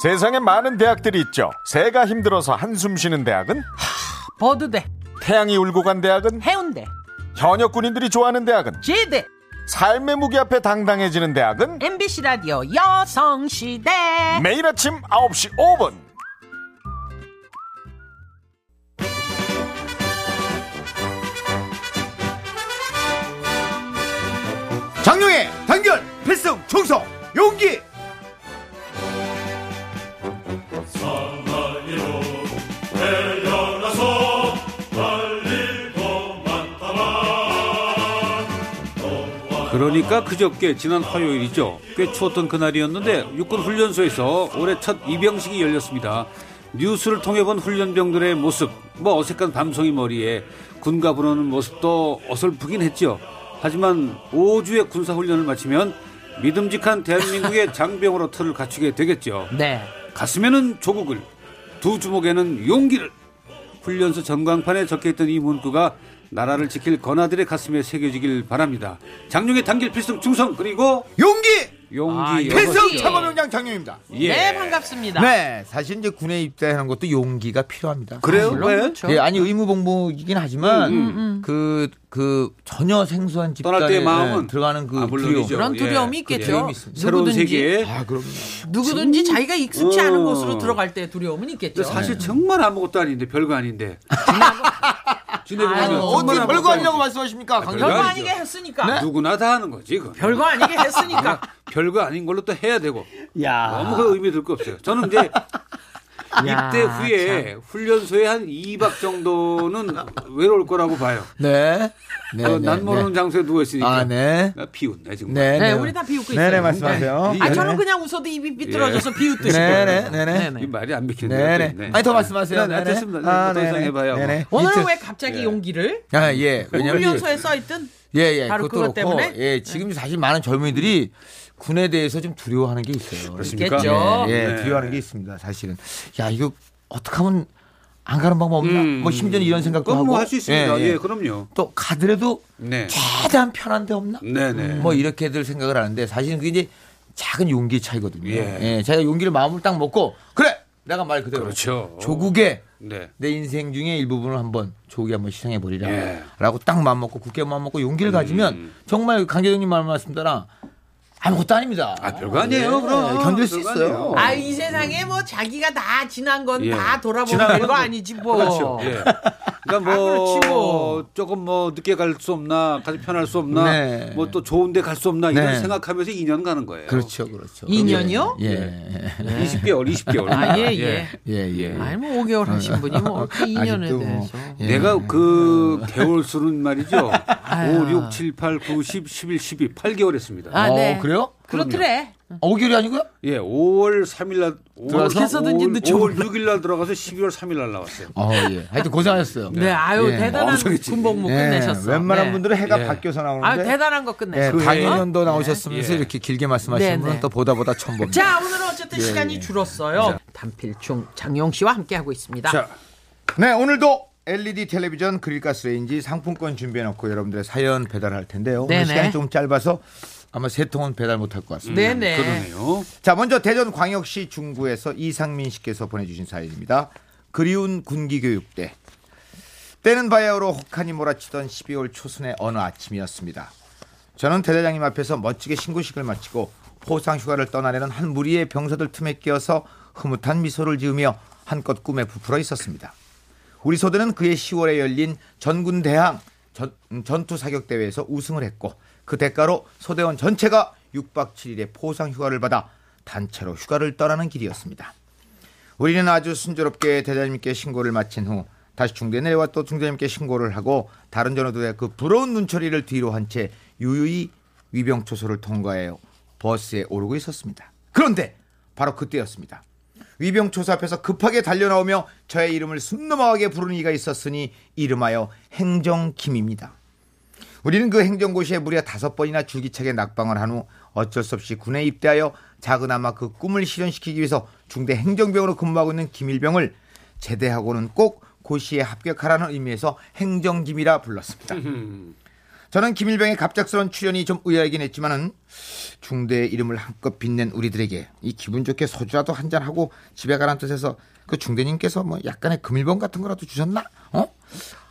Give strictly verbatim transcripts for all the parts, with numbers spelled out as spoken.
세상에 많은 대학들이 있죠. 새가 힘들어서 한숨 쉬는 대학은 하, 버드대. 태양이 울고 간 대학은 해운대. 현역 군인들이 좋아하는 대학은 제대. 삶의 무기 앞에 당당해지는 대학은 엠비씨 라디오 여성시대. 매일 아침 아홉 시 오 분 장용의 단결 필승충성 용기. 그러니까 그저께 지난 화요일이죠. 꽤 추웠던 그날이었는데 육군훈련소에서 올해 첫 입영식이 열렸습니다. 뉴스를 통해 본 훈련병들의 모습, 뭐 어색한 밤송이 머리에 군가 부르는 모습도 어설프긴 했죠. 하지만 오 주의 군사훈련을 마치면 믿음직한 대한민국의 장병으로 틀을 갖추게 되겠죠. 네. 가슴에는 조국을, 두 주먹에는 용기를. 훈련소 전광판에 적혀있던 이 문구가 나라를 지킬 건아들의 가슴에 새겨지길 바랍니다. 장용의 단결 필승 충성 그리고 용기 용기 아, 필승 참모병장 장용입니다. 예. 네 반갑습니다. 네 사실 이제 군에 입대하는 것도 용기가 필요합니다. 그래요? 아, 왜? 그렇죠. 예, 아니 의무복무이긴 하지만 음, 음, 음. 그, 그 전혀 생소한 집단에 마음은 들어가는 그 아, 두려움 그런 두려움이 예, 있겠죠. 그 두려움이 새로운 세계에 아, 누구든지 정... 자기가 익숙치 어... 않은 곳으로 들어갈 때 두려움은 있겠죠. 사실 네. 정말 아무것도 아닌데 별거 아닌데 아니, 어떻게 별거 아니라고 말씀하십니까? 아, 별거 아니게 했으니까 네? 누구나 다 하는 거지 그건. 별거 아니게 했으니까 별거 아닌 걸로 또 해야 되고 야. 너무 그 의미 들 거 없어요. 저는 이제 입대 후에 참. 훈련소에 한 이 박 정도는 외로울 거라고 봐요. 네. 네, 어, 네 난 모르는 네. 장소에 누워있으니까 아, 네. 나 비웃네 지금. 네, 네, 네. 우리 다 비웃고 있어요. 네네 말씀하세요. 네. 아 저는 그냥 웃어도 입이 삐뚤어져서 예. 비웃듯이. 네네 네네. 이 말이 안 믿기네요. 네네. 아니 더 말씀하세요. 네, 됐습니다. 아, 더 이상 해봐요. 네네. 뭐. 오늘은 왜 갑자기 예. 용기를? 아 예. 훈련소에 써있던. 예예. 예. 바로 그것 때문에. 예 지금 사실 많은 젊은이들이. 군에 대해서 좀 두려워하는 게 있어요. 그렇습니까? 네, 예, 네. 두려워하는 게 있습니다. 사실은. 야, 이거 어떻게 하면 안 가는 방법 없나? 음, 뭐 심지어 이런 생각도 하고. 할 수 있습니다. 예, 예. 예, 그럼요. 또 가더라도 네. 최대한 편한 데 없나? 네, 네. 뭐 이렇게들 생각을 하는데 사실은 그게 이제 작은 용기 차이거든요. 예. 예, 자기가 용기를 마음을 딱 먹고 그래, 내가 말 그대로 그렇죠. 조국의 네. 내 인생 중에 일부분을 한번 조국이 한번 시상해 버리라라고 예. 딱 마음 먹고 굳게 마음 먹고 용기를 음. 가지면 정말 강재동님 말씀 따라. 아무것도 아닙니다. 아, 별거 아니에요. 네, 그럼 네, 견딜 수 있어요. 아, 이 세상에 뭐 자기가 다 지난 건 다 예. 돌아보면 별거 아니지 뭐. 그렇죠. 예. 그러니까 뭐, 뭐 조금 뭐 늦게 갈 수 없나, 가지 편할 수 없나, 네. 뭐 또 좋은데 갈 수 없나 이런 네. 생각하면서 이 년 가는 거예요. 그렇죠, 그렇죠. 이 년이요? 예, 예. 예. 이십 개월, 이십 개월. 아, 예, 예, 예, 예. 아니 뭐 오 개월 하신 분이 뭐 어떻게 이 년에 뭐. 대해서. 예. 내가 그 개월 수는 말이죠. 오, 육, 칠, 팔, 구, 십, 십일, 십이, 팔 개월 했습니다. 아, 네. 어, 그래요? 그렇더래. 오 개월이 아니고요? 예, 오월 삼일 날 어떻게 해서든지 오월 육일 날 들어가서 십이월 삼일 날 나왔어요. 어, 예. 하여튼 고생하셨어요. 네, 아유 예. 대단한 군복무 예. 끝내셨어요. 웬만한 네. 분들은 해가 예. 바뀌어서 나오는데. 아, 대단한 거 끝내셨어요. 당일연도 예. 나오셨으면서 예. 이렇게 길게 말씀하시는 네. 분은 또 보다 보다 처음 봅니다. 자, 오늘은 어쨌든 예. 시간이 줄었어요. 자. 단필충 장용 씨와 함께 하고 있습니다. 자, 네, 오늘도. 엘이디 텔레비전 그릴가스레인지 상품권 준비해놓고 여러분들의 사연 배달할 텐데요. 오늘 시간이 좀 짧아서 아마 세 통은 배달 못할 것 같습니다. 네네. 그러네요. 자, 먼저 대전광역시 중구에서 이상민 씨께서 보내주신 사연입니다. 그리운 군기 교육대. 때는 바야흐로 혹한이 몰아치던 십이월 초순의 어느 아침이었습니다. 저는 대대장님 앞에서 멋지게 신고식을 마치고 포상휴가를 떠나려는 한 무리의 병사들 틈에 끼어서 흐뭇한 미소를 지으며 한껏 꿈에 부풀어 있었습니다. 우리 소대는 그해 시월에 열린 전군대항 전, 전투사격대회에서 우승을 했고 그 대가로 소대원 전체가 육 박 칠 일의 포상휴가를 받아 단체로 휴가를 떠나는 길이었습니다. 우리는 아주 순조롭게 대장님께 신고를 마친 후 다시 중대에 내려와 또 중대장님께 신고를 하고 다른 전우들의 그 부러운 눈초리를 뒤로 한 채 유유히 위병초소를 통과해 버스에 오르고 있었습니다. 그런데 바로 그때였습니다. 위병초소 앞에서 급하게 달려나오며 저의 이름을 순놈하게 부르는 이가 있었으니 이름하여 행정김입니다. 우리는 그 행정고시에 무려 다섯 번이나 줄기차게 낙방을 한 후 어쩔 수 없이 군에 입대하여 작은아마 그 꿈을 실현시키기 위해서 중대 행정병으로 근무하고 있는 김일병을 제대하고는 꼭 고시에 합격하라는 의미에서 행정김이라 불렀습니다. 저는 김일병의 갑작스러운 출연이 좀 의아하긴 했지만은 중대의 이름을 한껏 빛낸 우리들에게 이 기분 좋게 소주라도 한잔하고 집에 가란 뜻에서 그 중대님께서 뭐 약간의 금일봉 같은 거라도 주셨나? 어?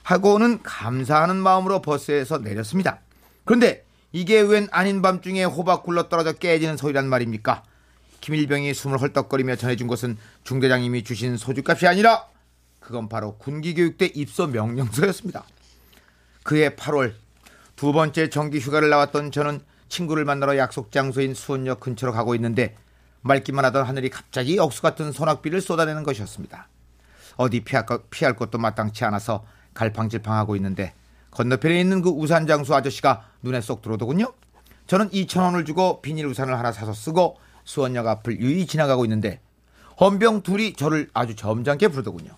하고는 감사하는 마음으로 버스에서 내렸습니다. 그런데 이게 웬 아닌 밤중에 호박 굴러 떨어져 깨지는 소리란 말입니까? 김일병이 숨을 헐떡거리며 전해준 것은 중대장님이 주신 소주값이 아니라 그건 바로 군기 교육대 입소 명령서였습니다. 그해 팔월 두 번째 정기 휴가를 나왔던 저는 친구를 만나러 약속 장소인 수원역 근처로 가고 있는데 맑기만 하던 하늘이 갑자기 억수 같은 소낙비를 쏟아내는 것이었습니다. 어디 피할, 것, 피할 것도 마땅치 않아서 갈팡질팡하고 있는데 건너편에 있는 그 우산 장수 아저씨가 눈에 쏙 들어오더군요. 저는 이천 원을 주고 비닐 우산을 하나 사서 쓰고 수원역 앞을 유유히 지나가고 있는데 헌병 둘이 저를 아주 점잖게 부르더군요.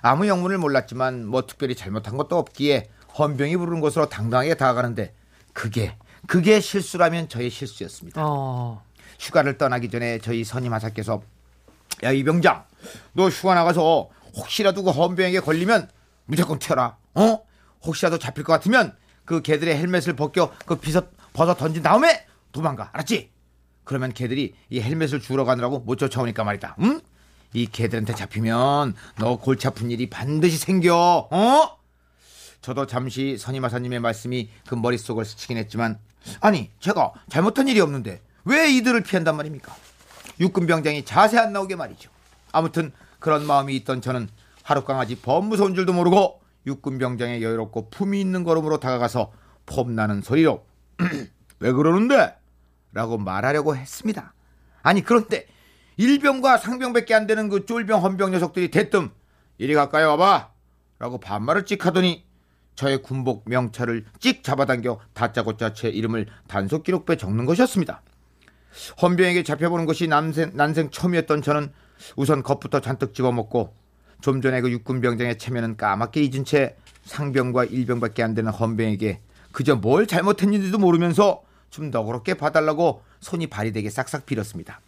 아무 영문을 몰랐지만 뭐 특별히 잘못한 것도 없기에 헌병이 부르는 것으로 당당하게 다가가는데 그게 그게 실수라면 저의 실수였습니다. 어... 휴가를 떠나기 전에 저희 선임하사께서 야 이병장 너 휴가 나가서 혹시라도 그 헌병에게 걸리면 무조건 튀어라. 어? 혹시라도 잡힐 것 같으면 그 개들의 헬멧을 벗겨 그 비서 벗어 던진 다음에 도망가. 알았지? 그러면 개들이 이 헬멧을 주러 가느라고 못 쫓아오니까 말이다. 응? 이 개들한테 잡히면 너 골치 아픈 일이 반드시 생겨. 어? 저도 잠시 선임하사님의 말씀이 그 머릿속을 스치긴 했지만 아니 제가 잘못한 일이 없는데 왜 이들을 피한단 말입니까? 육군병장이 자세 안 나오게 말이죠. 아무튼 그런 마음이 있던 저는 하룻강아지 범무서운 줄도 모르고 육군병장의 여유롭고 품이 있는 걸음으로 다가가서 폼나는 소리로 왜 그러는데? 라고 말하려고 했습니다. 아니 그런데 일병과 상병밖에 안 되는 그 쫄병 헌병 녀석들이 대뜸 이리 가까이 와봐 라고 반말을 찍 하더니 저의 군복 명찰을 찍 잡아당겨 다짜고짜 제 이름을 단속 기록부에 적는 것이었습니다. 헌병에게 잡혀보는 것이 난생, 난생 처음이었던 저는 우선 겁부터 잔뜩 집어먹고 좀 전에 그 육군병장의 체면은 까맣게 잊은 채 상병과 일병밖에 안 되는 헌병에게 그저 뭘 잘못했는지도 모르면서 좀 너그럽게 봐달라고 손이 발이 되게 싹싹 빌었습니다.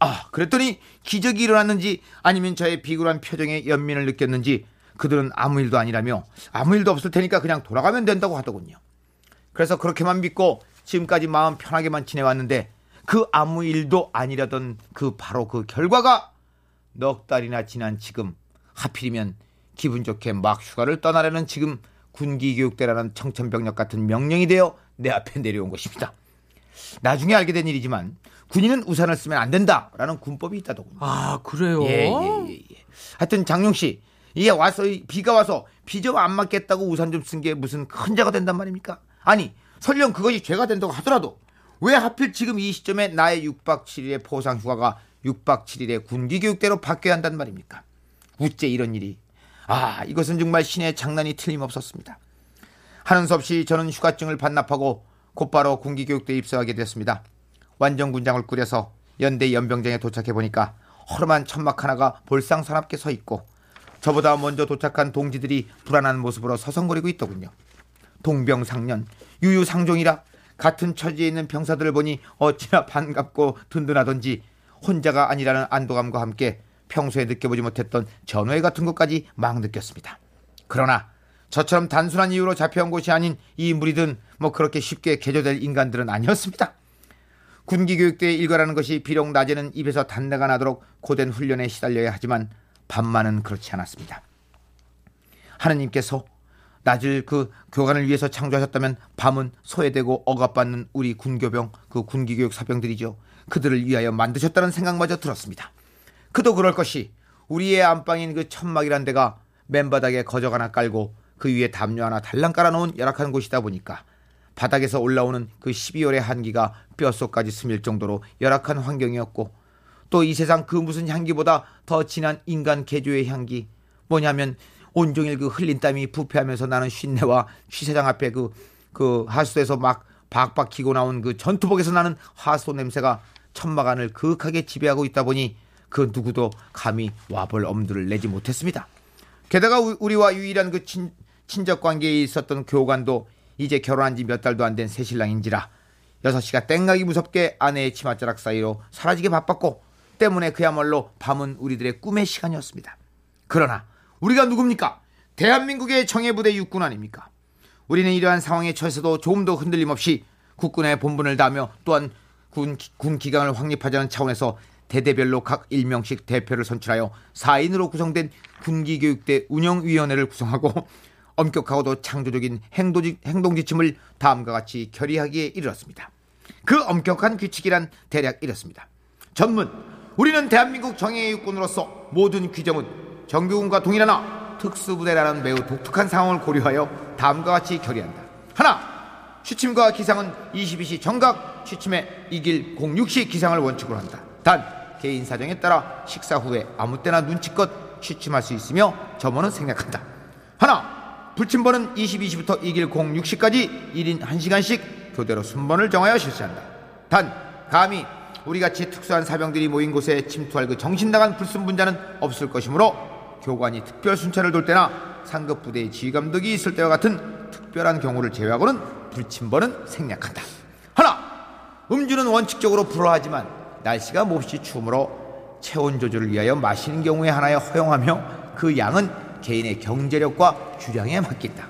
아, 그랬더니 기적이 일어났는지 아니면 저의 비굴한 표정에 연민을 느꼈는지 그들은 아무 일도 아니라며 아무 일도 없을 테니까 그냥 돌아가면 된다고 하더군요. 그래서 그렇게만 믿고 지금까지 마음 편하게만 지내왔는데 그 아무 일도 아니라던 그 바로 그 결과가 넉 달이나 지난 지금 하필이면 기분 좋게 막 휴가를 떠나려는 지금 군기교육대라는 청천벽력 같은 명령이 되어 내 앞에 내려온 것입니다. 나중에 알게 된 일이지만 군인은 우산을 쓰면 안 된다라는 군법이 있다더군요. 아 그래요? 예, 예, 예, 예. 하여튼 장용씨 이게 와서 비가 와서 비 좀 안 맞겠다고 우산 좀 쓴 게 무슨 큰 죄가 된단 말입니까? 아니 설령 그것이 죄가 된다고 하더라도 왜 하필 지금 이 시점에 나의 육 박 칠 일의 포상휴가가 육 박 칠 일의 군기교육대로 바뀌어야 한단 말입니까? 우째 이런 일이. 아 이것은 정말 신의 장난이 틀림없었습니다. 하는 수 없이 저는 휴가증을 반납하고 곧바로 군기교육대에 입소하게 됐습니다. 완전군장을 꾸려서 연대 연병장에 도착해보니까 허름한 천막 하나가 볼상사납게 서있고 저보다 먼저 도착한 동지들이 불안한 모습으로 서성거리고 있더군요. 동병상련 유유상종이라 같은 처지에 있는 병사들을 보니 어찌나 반갑고 든든하던지 혼자가 아니라는 안도감과 함께 평소에 느껴보지 못했던 전회 같은 것까지 막 느꼈습니다. 그러나 저처럼 단순한 이유로 잡혀온 것이 아닌 이 무리든 뭐 그렇게 쉽게 개조될 인간들은 아니었습니다. 군기교육대의 일과라는 것이 비록 낮에는 입에서 단내가 나도록 고된 훈련에 시달려야 하지만 밤만은 그렇지 않았습니다. 하느님께서 낮을 그 교관을 위해서 창조하셨다면 밤은 소외되고 억압받는 우리 군교병, 그 군기교육 사병들이죠. 그들을 위하여 만드셨다는 생각마저 들었습니다. 그도 그럴 것이 우리의 안방인 그 천막이란 데가 맨바닥에 거적 하나 깔고 그 위에 담요 하나 달랑 깔아놓은 열악한 곳이다 보니까 바닥에서 올라오는 그 십이월의 한기가 뼛속까지 스밀 정도로 열악한 환경이었고 또 이 세상 그 무슨 향기보다 더 진한 인간 개조의 향기 뭐냐면 온종일 그 흘린 땀이 부패하면서 나는 쉰내와 쉬세장 앞에 그, 그 하수도에서 막 박박히고 나온 그 전투복에서 나는 하수도 냄새가 천막 안을 그윽하게 지배하고 있다 보니 그 누구도 감히 와볼 엄두를 내지 못했습니다. 게다가 우리와 유일한 그 친, 친척관계에 있었던 교관도 이제 결혼한 지 몇 달도 안 된 새신랑인지라 여섯 시가 땡가기 무섭게 아내의 치맛자락 사이로 사라지게 바빴고 때문에 그야말로 밤은 우리들의 꿈의 시간이었습니다. 그러나 우리가 누굽니까? 대한민국의 정예부대 육군 아닙니까? 우리는 이러한 상황에 처해서도 조금도 흔들림 없이 국군의 본분을 다하며 또한 군, 군 기강을 확립하자는 차원에서 대대별로 각 한 명씩 대표를 선출하여 사 인으로 구성된 군기 교육대 운영위원회를 구성하고 엄격하고도 창조적인 행도지, 행동지침을 다음과 같이 결의하기에 이르렀습니다. 그 엄격한 규칙이란 대략 이렇습니다. 전문, 우리는 대한민국 정예의 육군으로서 모든 규정은 정규군과 동일하나 특수부대라는 매우 독특한 상황을 고려하여 다음과 같이 결의한다. 하나, 취침과 기상은 이십이 시 정각, 취침에 이길 공육 시 기상을 원칙으로 한다. 단, 개인 사정에 따라 식사 후에 아무 때나 눈치껏 취침할 수 있으며 점원은 생략한다. 하나, 불침번은 이십이 시부터 이길 공육 시까지 일 인 한 시간씩 교대로 순번을 정하여 실시한다. 단, 감히 우리같이 특수한 사병들이 모인 곳에 침투할 그 정신나간 불순분자는 없을 것이므로 교관이 특별 순찰을 돌 때나 상급 부대의 지휘감독이 있을 때와 같은 특별한 경우를 제외하고는 불침번은 생략한다. 하나, 음주는 원칙적으로 불허하지만 날씨가 몹시 추우므로 체온 조절을 위하여 마시는 경우에 하나에 허용하며 그 양은 개인의 경제력과 주량에 맡긴다.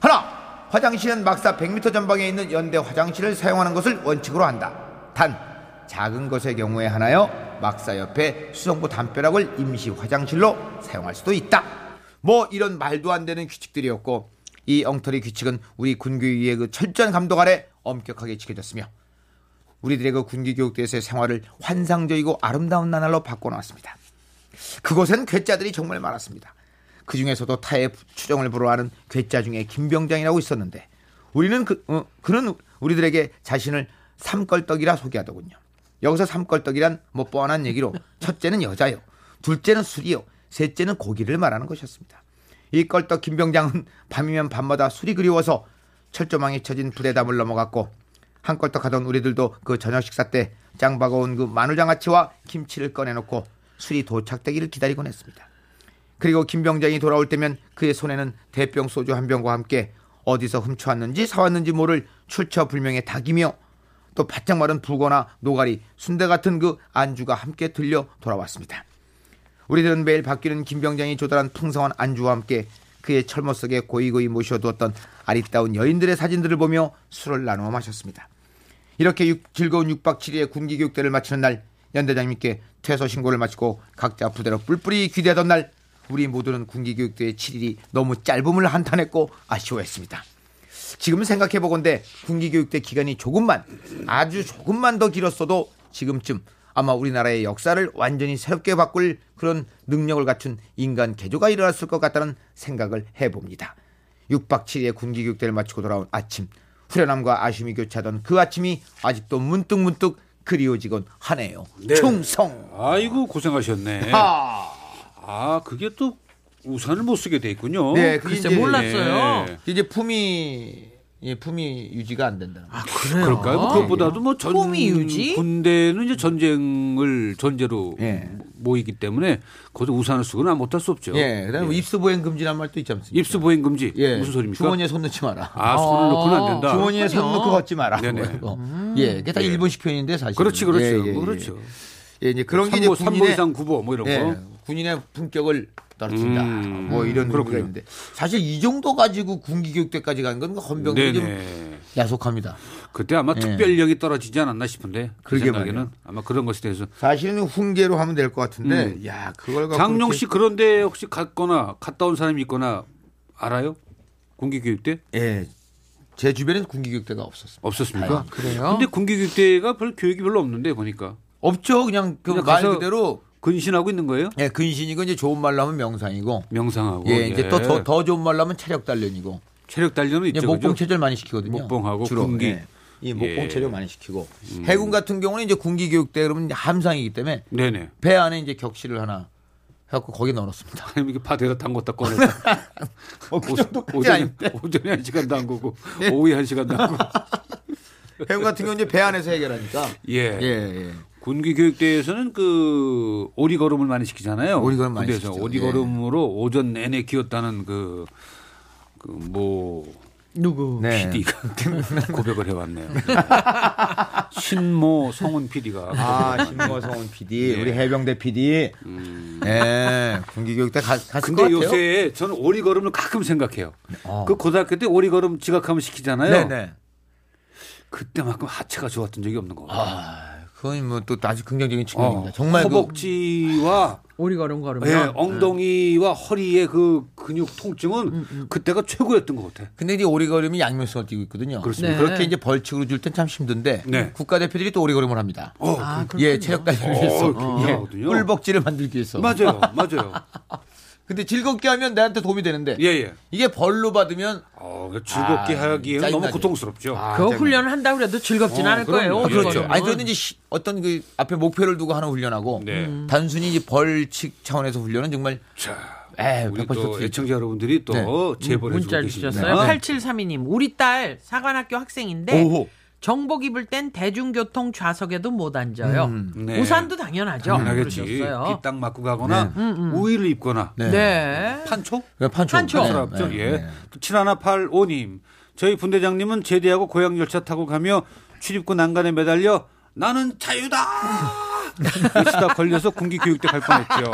하나, 화장실은 막사 백 미터 전방에 있는 연대 화장실을 사용하는 것을 원칙으로 한다. 단, 작은 것의 경우에 하나여 막사 옆에 수성구 담벼락을 임시 화장실로 사용할 수도 있다. 뭐 이런 말도 안 되는 규칙들이었고, 이 엉터리 규칙은 우리 군교위의 그 철저한 감독 아래 엄격하게 지켜졌으며 우리들의 그 군기교육대에서의 생활을 환상적이고 아름다운 나날로 바꿔놨습니다. 그곳엔 괴짜들이 정말 많았습니다. 그 중에서도 타의 추정을 불허하는 괴짜 중에 김병장이라고 있었는데 우리는 그, 어, 그는 우리들에게 자신을 삼껄떡이라 소개하더군요. 여기서 삼껄떡이란 뭐 뻔한 얘기로 첫째는 여자요, 둘째는 술이요, 셋째는 고기를 말하는 것이었습니다. 이 껄떡 김병장은 밤이면 밤마다 술이 그리워서 철조망이 쳐진 부대담을 넘어갔고, 한 껄떡하던 우리들도 그 저녁 식사 때 짱박아온 그 마늘장아찌와 김치를 꺼내놓고 술이 도착되기를 기다리곤 했습니다. 그리고 김병장이 돌아올 때면 그의 손에는 대병 소주 한 병과 함께 어디서 훔쳐왔는지 사왔는지 모를 출처불명의 닭이며 또 바짝 마른 불거나 노가리, 순대 같은 그 안주가 함께 들려 돌아왔습니다. 우리들은 매일 바뀌는 김병장이 조달한 풍성한 안주와 함께 그의 철모 속에 고이고이 모셔두었던 아리따운 여인들의 사진들을 보며 술을 나누어 마셨습니다. 이렇게 육, 즐거운 육박 칠일의 군기교육대를 마치는 날, 연대장님께 퇴소 신고를 마치고 각자 부대로 뿔뿔이 귀대하던 날, 우리 모두는 군기교육대의 칠 일이 너무 짧음을 한탄했고 아쉬워했습니다. 지금 생각해보건대 군기교육대 기간이 조금만, 아주 조금만 더 길었어도 지금쯤 아마 우리나라의 역사를 완전히 새롭게 바꿀 그런 능력을 갖춘 인간 개조가 일어났을 것 같다는 생각을 해봅니다. 육박 칠일의 군기교육대를 마치고 돌아온 아침, 후련함과 아쉬움이 교차하던 그 아침이 아직도 문득문득 그리워지곤 하네요. 네. 충성! 아이고 고생하셨네. 아, 아 그게 또 우산을 못 쓰게 돼 있군요. 네, 글쎄 이제, 몰랐어요. 네. 이제 품이... 예, 품위 유지가 안 된다는 거. 아, 그래요? 그럴까요? 아, 그것보다도 뭐 전, 품위 유지? 군대는 이제 전쟁을 전제로 예. 모이기 때문에 거기서 우산을 쓰거나 못할 수 없죠. 예, 그다음에 예. 입수보행 금지란 말도 있지 않습니까? 입수보행 금지? 예. 무슨 소리입니까? 주머니에 손 넣지 마라. 아, 손을 아, 넣고는 안 된다. 주머니에 손 넣고 걷지 마라. 네네. 음. 예, 그게 다 예. 일본식 표현인데 사실. 그렇지, 그렇죠. 예, 예, 예. 그렇죠. 예, 이제 그런 게 이제 군인의 삼보 이상 구보 뭐 이런 예, 거. 군인의 품격을 떨어진다. 음, 뭐 이런 그런 인데 사실 이 정도 가지고 군기교육대까지 간 건 헌병이 좀 야속합니다. 그때 아마 예. 특별력이 떨어지지 않았나 싶은데 그 생각에는 아마 그런 것에 대해서 사실은 훈계로 하면 될 것 같은데 음. 야 그걸 갖고 장용 씨 그런데 혹시 갔거나 갔다 온 사람이 있거나 알아요? 군기교육대? 예, 제 주변에는 군기교육대가 없었습니다. 없었습니까? 아, 그래요? 근데 군기교육대가 별 교육이 별로 없는데 보니까 없죠. 그냥 그 말 그대로. 근신하고 있는 거예요? 예, 근신이고 이제 좋은 말로 하면 명상이고, 명상하고 예, 이제 예. 또 더 더 좋은 말로 하면 체력 단련이고, 체력 단련은 있죠. 목봉 체절 많이 시키거든요. 목봉하고 주로. 군기, 예. 예, 목봉 체력 많이 시키고 음. 해군 같은 경우는 이제 군기 교육대 그러면 이제 함상이기 때문에 네네. 배 안에 이제 격실을 하나 해갖고 거기 넣어놨습니다. 아니면 이게 파대로 담궜다 꺼내서 어, 그 오전에, 오전에 한 시간 담그고 예. 오후에 한 시간 담그고 해군 같은 경우는 이제 배 안에서 해결하니까 예. 예, 예. 군기 교육대에서는 그 오리걸음을 많이 시키잖아요. 오리걸음 많이 시키죠. 오리걸음으로 네. 오전 내내 기었다는 그, 그 뭐 누구 네. 피디가 고백을 해왔네요. 네. 신모 성훈 피디가. 아, 신모 성훈 피디. 네. 우리 해병대 피디. 음. 예, 군기 교육대 갔을 것 같아요. 근데 요새 저는 오리걸음을 가끔 생각해요. 어. 그 고등학교 때 오리걸음 지각하면 시키잖아요. 네네. 그때만큼 하체가 좋았던 적이 없는 것 같아요. 아, 그건 뭐 또 아주 긍정적인 측면입니다. 어, 정말 허벅지와 그... 오리걸음 걸음이 예, 엉덩이와 음. 허리의 그 근육 통증은 음, 음. 그때가 최고였던 것 같아요. 근데 이 오리걸음이 양면성을 띄고 있거든요. 그렇습니다. 네. 그렇게 이제 벌칙으로 줄 땐 참 힘든데 네. 국가대표들이 또 오리걸음을 합니다. 어, 아, 예, 체력 단련을 위해서 어, 예, 꿀벅지를 만들기 위해서. 맞아요, 맞아요. 근데 즐겁게 하면 나한테 도움이 되는데 예, 예. 이게 벌로 받으면 어, 즐겁게 아, 하기에는 짜증나죠. 너무 고통스럽죠. 아, 그 훈련을 한다고 해도 즐겁진 어, 않을 그럼요. 거예요. 어, 그렇죠. 아니 그런데 이제 어떤 그 앞에 목표를 두고 하는 훈련하고 네. 음. 단순히 이제 벌칙 차원에서 훈련은 정말 자. 에, 우리 또 애청자 여러분들이 또 네. 제보를 해주고 계시네요. 팔칠삼이 님 우리 딸 사관학교 학생인데 오호. 정복 입을 땐 대중교통 좌석에도 못 앉아요. 음, 네. 우산도 당연하죠. 당연하겠지. 비 딱 맞고 가거나 네. 음, 음. 우위를 입거나. 네. 네. 판초? 네, 판초. 판초. 네. 네. 예. 네. 칠천백팔십오 님 저희 분대장님은 제대하고 고향 열차 타고 가며 출입구 난간에 매달려 나는 자유다. 이시다 걸려서 군기 교육대 갈 뻔했죠.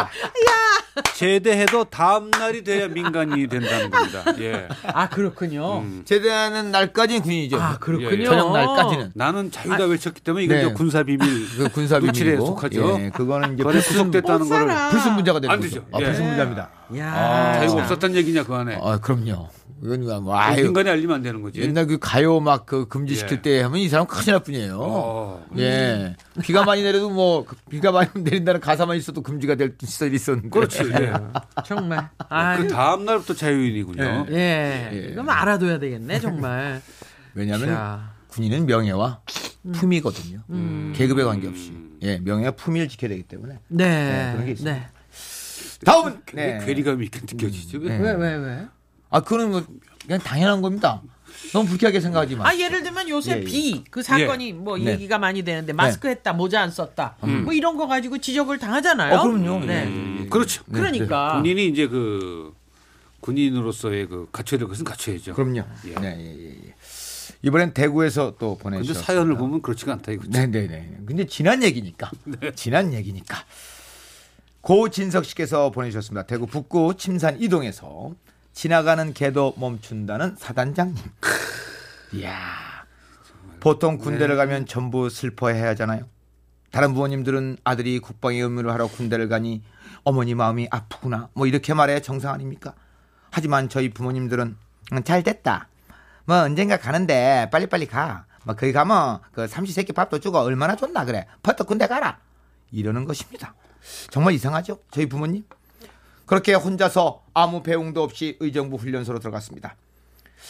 제대해도 다음 날이 돼야 민간인이 된다는 겁니다. 예. 아 그렇군요. 음. 제대하는 날까지는 군인이죠. 아 그렇군요. 예. 저녁 날까지는. 나는 자유다 아, 외쳤기 때문에 이건 네. 군사 비밀, 그 군사 누출에 속하죠. 예. 그거는 이제 구속됐다는 거를 불순분자가 되는 거죠. 아, 예. 불순분자입니다. 아, 자유가 없었단 얘기냐 그 안에. 아 그럼요. 이건 뭐 아유. 민간에 알리면 안 되는 거지. 옛날 그 가요 막 그 금지시킬 예. 때 하면 이 사람 큰일 날 뿐이에요. 어, 음. 예. 비가 많이 내려도 뭐 비가 많이 내린다는 가사만 있어도 금지가 될 시절이 있었는데. 그렇지. 예. 정말. 그 다음 날부터 자유인이군요. 예. 예. 예. 이건 알아둬야 되겠네 정말. 왜냐하면 군인은 명예와 음. 품위거든요. 음. 계급에 관계없이. 예, 명예와 품위를 지켜야 되기 때문에. 네. 네. 그런 게 있어요. 네. 다음은 네. 괴리감이 느껴지죠. 음. 네. 왜 왜 왜? 아, 그거는 뭐 그냥 당연한 겁니다. 너무 불쾌하게 생각하지 마. 아, 예를 들면 요새 예, 예. 비, 그 사건이 예. 뭐 네. 얘기가 많이 되는데 마스크 네. 했다, 모자 안 썼다. 음. 뭐 이런 거 가지고 지적을 당하잖아요. 어, 그럼요. 네. 네. 그렇죠. 네. 그러니까. 군인이 이제 그 군인으로서의 그 갖춰야 될 것은 갖춰야죠. 그럼요. 예. 네, 예, 예, 예. 이번엔 대구에서 또 보내주셨습니다. 근데 사연을 보면 그렇지가 않다 이거죠. 네네네. 근데 지난 얘기니까. 네. 지난 얘기니까. 고진석 씨께서 보내주셨습니다. 대구 북구 침산 이동에서 지나가는 개도 멈춘다는 사단장님. 이야, 보통 군대를 네. 가면 전부 슬퍼해야 하잖아요. 다른 부모님들은 아들이 국방의 의무를 하러 군대를 가니 어머니 마음이 아프구나 뭐 이렇게 말해야 정상 아닙니까? 하지만 저희 부모님들은 잘 됐다 뭐 언젠가 가는데 빨리빨리 가 뭐 거기 가면 그 삼시세끼 밥도 주고 얼마나 좋나 그래 퍼뜩 군대 가라 이러는 것입니다. 정말 이상하죠 저희 부모님. 그렇게 혼자서 아무 배웅도 없이 의정부 훈련소로 들어갔습니다.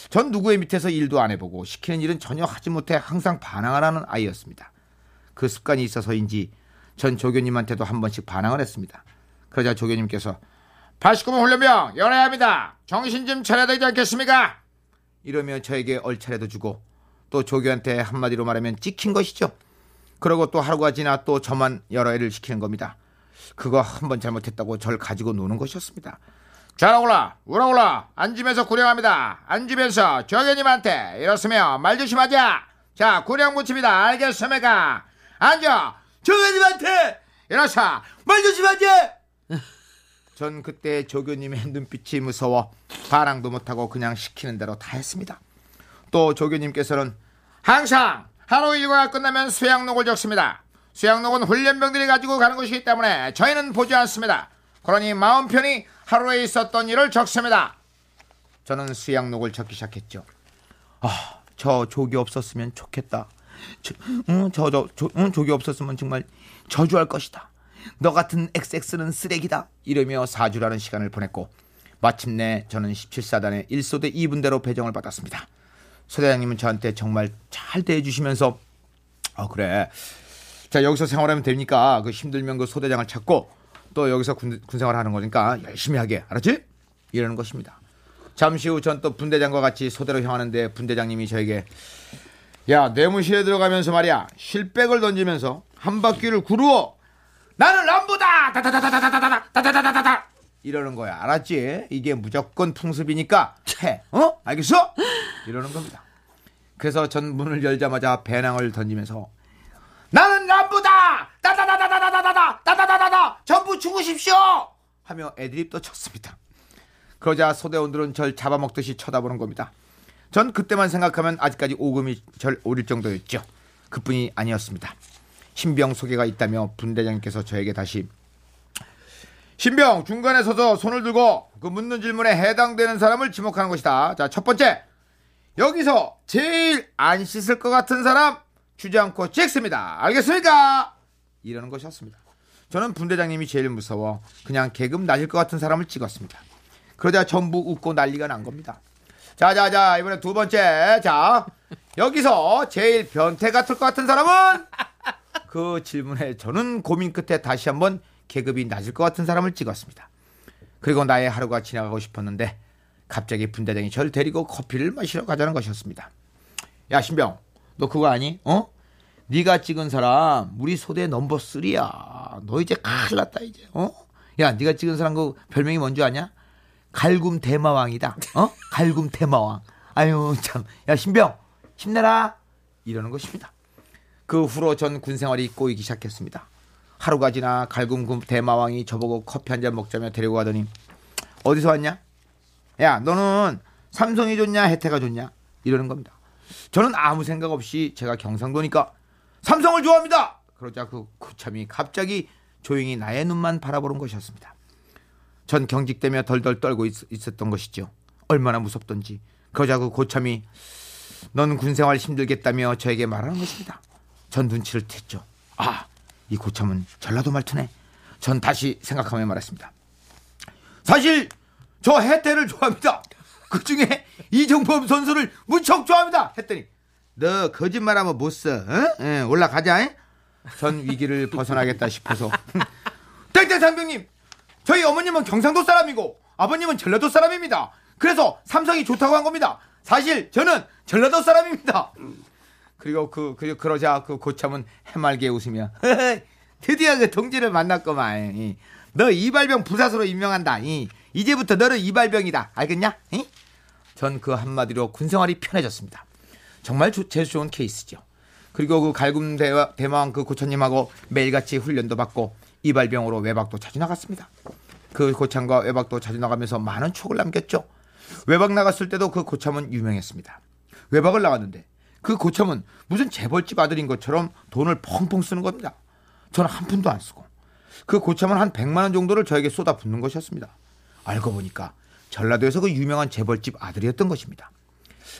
전 누구의 밑에서 일도 안 해보고 시키는 일은 전혀 하지 못해 항상 반항을 하는 아이였습니다. 그 습관이 있어서인지 전 조교님한테도 한 번씩 반항을 했습니다. 그러자 조교님께서 팔십구 번 훈련병 연해야 합니다. 정신 좀 차려야 되지 않겠습니까? 이러며 저에게 얼차례도 주고 또 조교한테 한마디로 말하면 찍힌 것이죠. 그러고 또 하루가 지나 또 저만 여러 애를 시키는 겁니다. 그거 한번 잘못했다고 절 가지고 노는 것이었습니다. 좌라올라 우라올라 안지면서 구령합니다. 안지면서 조교님한테 이렇으며 말 조심하자. 자 구령 붙입니다. 알겠습니까? 앉아 조교님한테 이렇사 말 조심하자. 전 그때 조교님의 눈빛이 무서워 반항도 못하고 그냥 시키는 대로 다 했습니다. 또 조교님께서는 항상 하루 일과가 끝나면 수양록을 적습니다. 수양록은 훈련병들이 가지고 가는 것이기 때문에 저희는 보지 않습니다. 그러니 마음 편히 하루에 있었던 일을 적습니다. 저는 수양록을 적기 시작했죠. 아, 저 조교 없었으면 좋겠다. 저, 음, 저, 저, 저 음, 조교 없었으면 정말 저주할 것이다. 너 같은 엑스엑스는 쓰레기다. 이러며 사주라는 시간을 보냈고 마침내 저는 십칠 사단의 일 소대 이 분대로 배정을 받았습니다. 소대장님은 저한테 정말 잘 대해주시면서 아 그래 자 여기서 생활하면 되니까 그 힘들면 그 소대장을 찾고 또 여기서 군, 군생활 하는 거니까 열심히 하게 알았지? 이러는 것입니다. 잠시 후 전 또 분대장과 같이 소대로 향하는데 분대장님이 저에게 야 내무실에 들어가면서 말이야 실백을 던지면서 한 바퀴를 구르어 나는 람보다 다다다다다다다다다다다다다 이러는 거야 알았지? 이게 무조건 풍습이니까 해 어? 알겠어? 이러는 겁니다. 그래서 전 문을 열자마자 배낭을 던지면서 나는 남부다! 따다다다다다다다다다다다다! 전부 죽으십시오! 하며 애드립도 쳤습니다. 그러자 소대원들은 절 잡아먹듯이 쳐다보는 겁니다. 전 그때만 생각하면 아직까지 오금이 절 오를 정도였죠. 그뿐이 아니었습니다. 신병 소개가 있다며 분대장님께서 저에게 다시 신병 중간에 서서 손을 들고 그 묻는 질문에 해당되는 사람을 지목하는 것이다. 자, 첫 번째, 여기서 제일 안 씻을 것 같은 사람 주지 않고 찍습니다. 알겠습니까? 이러는 것이었습니다. 저는 분대장님이 제일 무서워 그냥 계급 낮을 것 같은 사람을 찍었습니다. 그러자 전부 웃고 난리가 난 겁니다. 자자자 자, 이번에 두 번째, 자 여기서 제일 변태 같을 것 같은 사람은? 그 질문에 저는 고민 끝에 다시 한번 계급이 낮을 것 같은 사람을 찍었습니다. 그리고 나의 하루가 지나가고 싶었는데 갑자기 분대장이 저를 데리고 커피를 마시러 가자는 것이었습니다. 야 신병, 너 그거 아니? 어? 네가 찍은 사람 우리 소대 넘버 쓰리야. 너 이제 큰일 났다 이제. 어? 야 네가 찍은 사람 그 별명이 뭔지 아냐? 갈굼대마왕이다. 어? 갈굼대마왕. 아유 참. 야 신병 힘내라. 이러는 것입니다. 그 후로 전 군생활이 꼬이기 시작했습니다. 하루가 지나 갈굼대마왕이 저보고 커피 한잔 먹자며 데리고 가더니 어디서 왔냐? 야 너는 삼성이 좋냐 혜태가 좋냐? 이러는 겁니다. 저는 아무 생각 없이 제가 경상도니까 삼성을 좋아합니다. 그러자 그 구참이 갑자기 조용히 나의 눈만 바라보는 것이었습니다. 전 경직되며 덜덜 떨고 있, 있었던 것이죠. 얼마나 무섭던지. 그러자 그 고참이 넌 군생활 힘들겠다며 저에게 말하는 것입니다. 전 눈치를 챘죠. 아, 이 고참은 전라도 말투네. 전 다시 생각하며 말했습니다. 사실 저 혜태를 좋아합니다. 그중에 이종범 선수를 무척 좋아합니다. 했더니 너 거짓말하면 못 써. 어? 예, 올라가자. 에? 전 위기를 벗어나겠다 싶어서 땡땡 상병님, 저희 어머님은 경상도 사람이고 아버님은 전라도 사람입니다. 그래서 삼성이 좋다고 한 겁니다. 사실 저는 전라도 사람입니다. 그리고 그, 그 그러자 그 고참은 해맑게 웃으며 드디어 그 동지를 만났구만. 너 이발병 부사수로 임명한다. 이제부터 너는 이발병이다. 알겠냐? 전 그 한마디로 군생활이 편해졌습니다. 정말 재수 좋은 케이스죠. 그리고 그 갈굼대마왕 그 고참님하고 매일같이 훈련도 받고 이발병으로 외박도 자주 나갔습니다. 그 고참과 외박도 자주 나가면서 많은 추억을 남겼죠. 외박 나갔을 때도 그 고참은 유명했습니다. 외박을 나갔는데 그 고참은 무슨 재벌집 아들인 것처럼 돈을 펑펑 쓰는 겁니다. 저는 한 푼도 안 쓰고 그 고참은 한 백만 원 정도를 저에게 쏟아붓는 것이었습니다. 알고 보니까 전라도에서 그 유명한 재벌집 아들이었던 것입니다.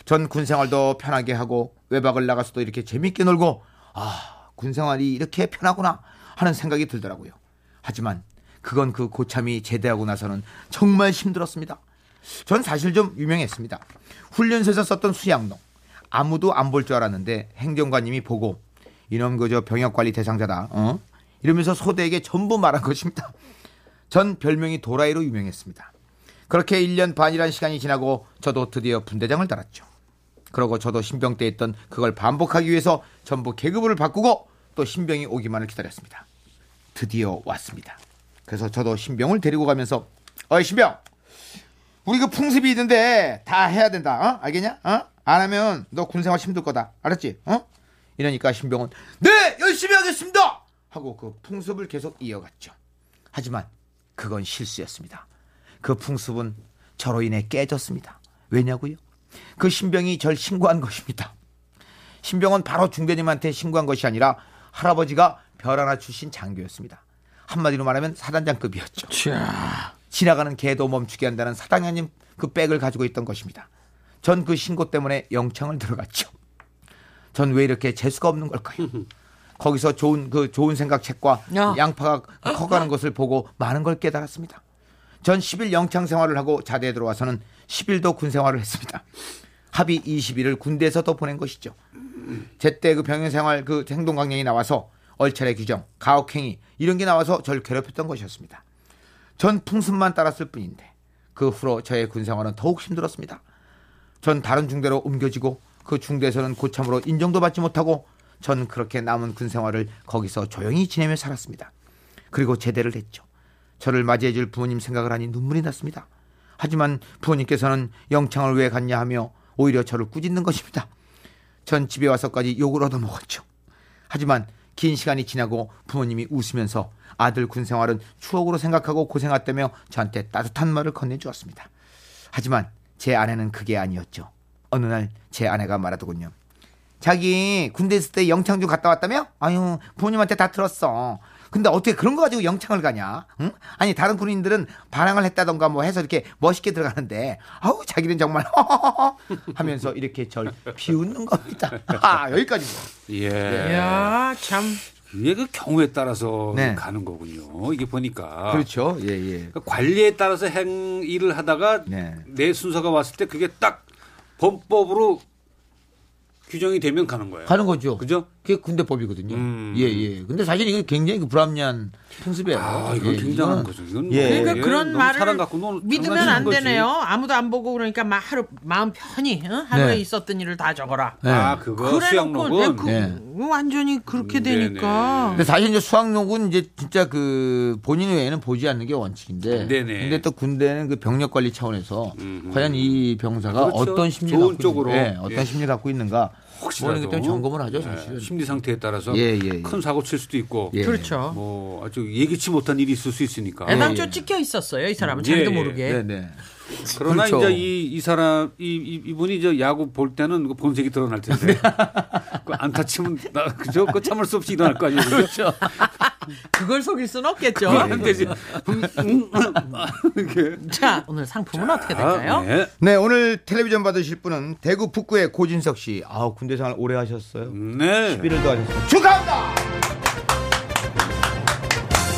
전 군생활도 편하게 하고 외박을 나가서도 이렇게 재밌게 놀고 아 군생활이 이렇게 편하구나 하는 생각이 들더라고요. 하지만 그건 그 고참이 제대하고 나서는 정말 힘들었습니다. 전 사실 좀 유명했습니다. 훈련소에서 썼던 수양농 아무도 안 볼 줄 알았는데 행정관님이 보고 이놈 그저 병역관리 대상자다 어? 이러면서 소대에게 전부 말한 것입니다. 전 별명이 도라이로 유명했습니다. 그렇게 일 년 반이란 시간이 지나고 저도 드디어 분대장을 달았죠. 그러고 저도 신병 때 했던 그걸 반복하기 위해서 전부 계급을 바꾸고 또 신병이 오기만을 기다렸습니다. 드디어 왔습니다. 그래서 저도 신병을 데리고 가면서 어이 신병, 우리 그 풍습이 있는데 다 해야 된다. 어? 알겠냐? 어? 안 하면 너 군생활 힘들 거다. 알았지? 어? 이러니까 신병은 네! 열심히 하겠습니다! 하고 그 풍습을 계속 이어갔죠. 하지만 그건 실수였습니다. 그 풍습은 저로 인해 깨졌습니다. 왜냐고요? 그 신병이 절 신고한 것입니다. 신병은 바로 중대님한테 신고한 것이 아니라 할아버지가 별하나 출신 장교였습니다. 한마디로 말하면 사단장급이었죠. 자. 지나가는 개도 멈추게 한다는 사단장님 그 백을 가지고 있던 것입니다. 전 그 신고 때문에 영창을 들어갔죠. 전 왜 이렇게 재수가 없는 걸까요? 거기서 좋은 그 좋은 생각 책과 야. 양파가 커가는 것을 보고 많은 걸 깨달았습니다. 전 십 일 영창 생활을 하고 자대에 들어와서는 십 일도 군 생활을 했습니다. 합의 이십 일을 군대에서 또 보낸 것이죠. 제때 그 병영 생활 그 행동 강령이 나와서 얼차례 규정, 가혹행위 이런 게 나와서 절 괴롭혔던 것이었습니다. 전 풍습만 따랐을 뿐인데 그 후로 저의 군 생활은 더욱 힘들었습니다. 전 다른 중대로 옮겨지고 그 중대에서는 고참으로 인정도 받지 못하고 전 그렇게 남은 군 생활을 거기서 조용히 지내며 살았습니다. 그리고 제대를 했죠. 저를 맞이해줄 부모님 생각을 하니 눈물이 났습니다. 하지만 부모님께서는 영창을 왜 갔냐 하며 오히려 저를 꾸짖는 것입니다. 전 집에 와서까지 욕을 얻어먹었죠. 하지만 긴 시간이 지나고 부모님이 웃으면서 아들 군생활은 추억으로 생각하고 고생했다며 저한테 따뜻한 말을 건네주었습니다. 하지만 제 아내는 그게 아니었죠. 어느 날 제 아내가 말하더군요. 자기 군대 있을 때 영창 좀 갔다 왔다며? 아유, 부모님한테 다 들었어. 근데 어떻게 그런 거 가지고 영창을 가냐? 응? 아니 다른 군인들은 반항을 했다던가 뭐 해서 이렇게 멋있게 들어가는데 아우 자기는 정말 허허허허 하면서 이렇게 절 비웃는 겁니다. 아, 여기까지입니다. 예. 이야, 참. 이게 그 경우에 따라서 네. 가는 거군요. 이게 보니까. 그렇죠. 예, 예. 그러니까 관리에 따라서 행위를 하다가 네. 내 순서가 왔을 때 그게 딱 범법으로 규정이 되면 가는 거예요. 가는 거죠. 그죠? 그게 군대법이거든요. 음. 예, 예. 근데 사실 이건 굉장히 불합리한 편습이에요. 아, 이건 예, 굉장한 이건. 거죠. 이건 예. 그러니까 예. 그런 말을 믿으면 안 되네요. 거지. 아무도 안 보고 그러니까 막 하루 마음 편히 어? 하루에 네. 있었던 일을 다 적어라. 네. 아, 그거 수학록은 그, 네. 완전히 그렇게 음, 되니까. 네네. 근데 사실 이제 수학록은 이제 진짜 그 본인 외에는 보지 않는 게 원칙인데. 네네. 근데 또 군대는 그 병력 관리 차원에서 음, 과연 이 병사가 그렇죠. 어떤 심리 좋은 쪽으로 네, 어떤 예. 심리 갖고 있는가. 혹시라도 모르기 때문에 점검을 하죠. 사실은. 예, 심리 상태에 따라서 예, 예, 예. 큰 사고 칠 수도 있고, 예. 그렇죠. 뭐 아주 예기치 못한 일이 있을 수 있으니까. 애당초 예, 예. 찍혀 있었어요, 이 사람은 예, 자기도 모르게. 예, 예. 그러나 그렇죠. 이제 이, 이 사람 이, 이 이분이 저 야구 볼 때는 본색이 드러날 텐데 그 안타 치면 나 그저 그 참을 수 없이 일어날 거 아니에요. 그렇죠. 그걸 속일 수는 없겠죠. 안 되지. 자, 오늘 상품은 자, 어떻게 될까요? 네. 네, 오늘 텔레비전 받으실 분은 대구 북구의 고진석 씨. 아, 군대 생활 오래 하셨어요. 네. 십일 일도 하셨어요. 축하합니다.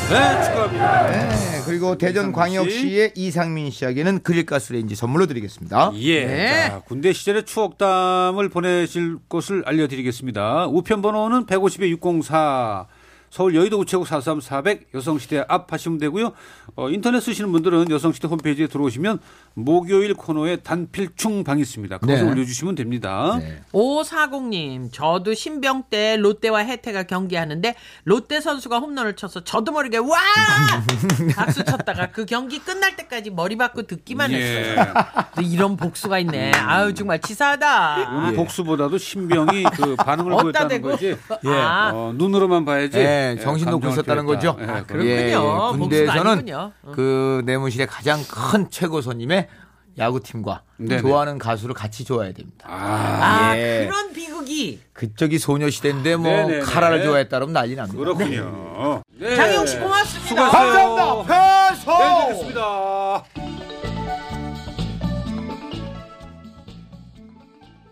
네, 축하합니다. 네, 그리고 대전광역시의 이상민 씨에게는 그릴가스레인지 선물로 드리겠습니다. 예. 네. 자, 군대 시절의 추억담을 보내실 것을 알려드리겠습니다. 우편 번호는 백오십에 육공사 서울 여의도 우체국 사삼사공 여성시대 앞 하시면 되고요. 어, 인터넷 쓰시는 분들은 여성시대 홈페이지에 들어오시면 목요일 코너에 단필충 방이 있습니다. 그것을 네. 올려주시면 됩니다. 네. 오사공님 저도 신병 때 롯데와 해태가 경기하는데 롯데 선수가 홈런을 쳐서 저도 모르게 와! 박수 쳤다가 그 경기 끝날 때까지 머리 박고 듣기만 예. 했어요. 이런 복수가 있네. 아유 정말 치사하다. 예. 복수보다도 신병이 그 반응을 보였다는 거지. 예. 어, 눈으로만 봐야지. 예. 네, 정신 놓고 있었다는 피했다. 거죠. 네, 그렇군요. 예, 예. 군대에서는 그 내무실의 가장 큰 최고 손님의 야구팀과 네네. 좋아하는 가수를 같이 좋아해야 됩니다. 아, 아 예. 그런 비극이. 그쪽이 소녀시대인데 뭐 네네네. 카라를 좋아했다 그러면 난리 납니다. 그렇군요. 네. 장용 씨 고맙습니다. 수고하세요. 감사합니다. 회수. 네, 뵙겠습니다.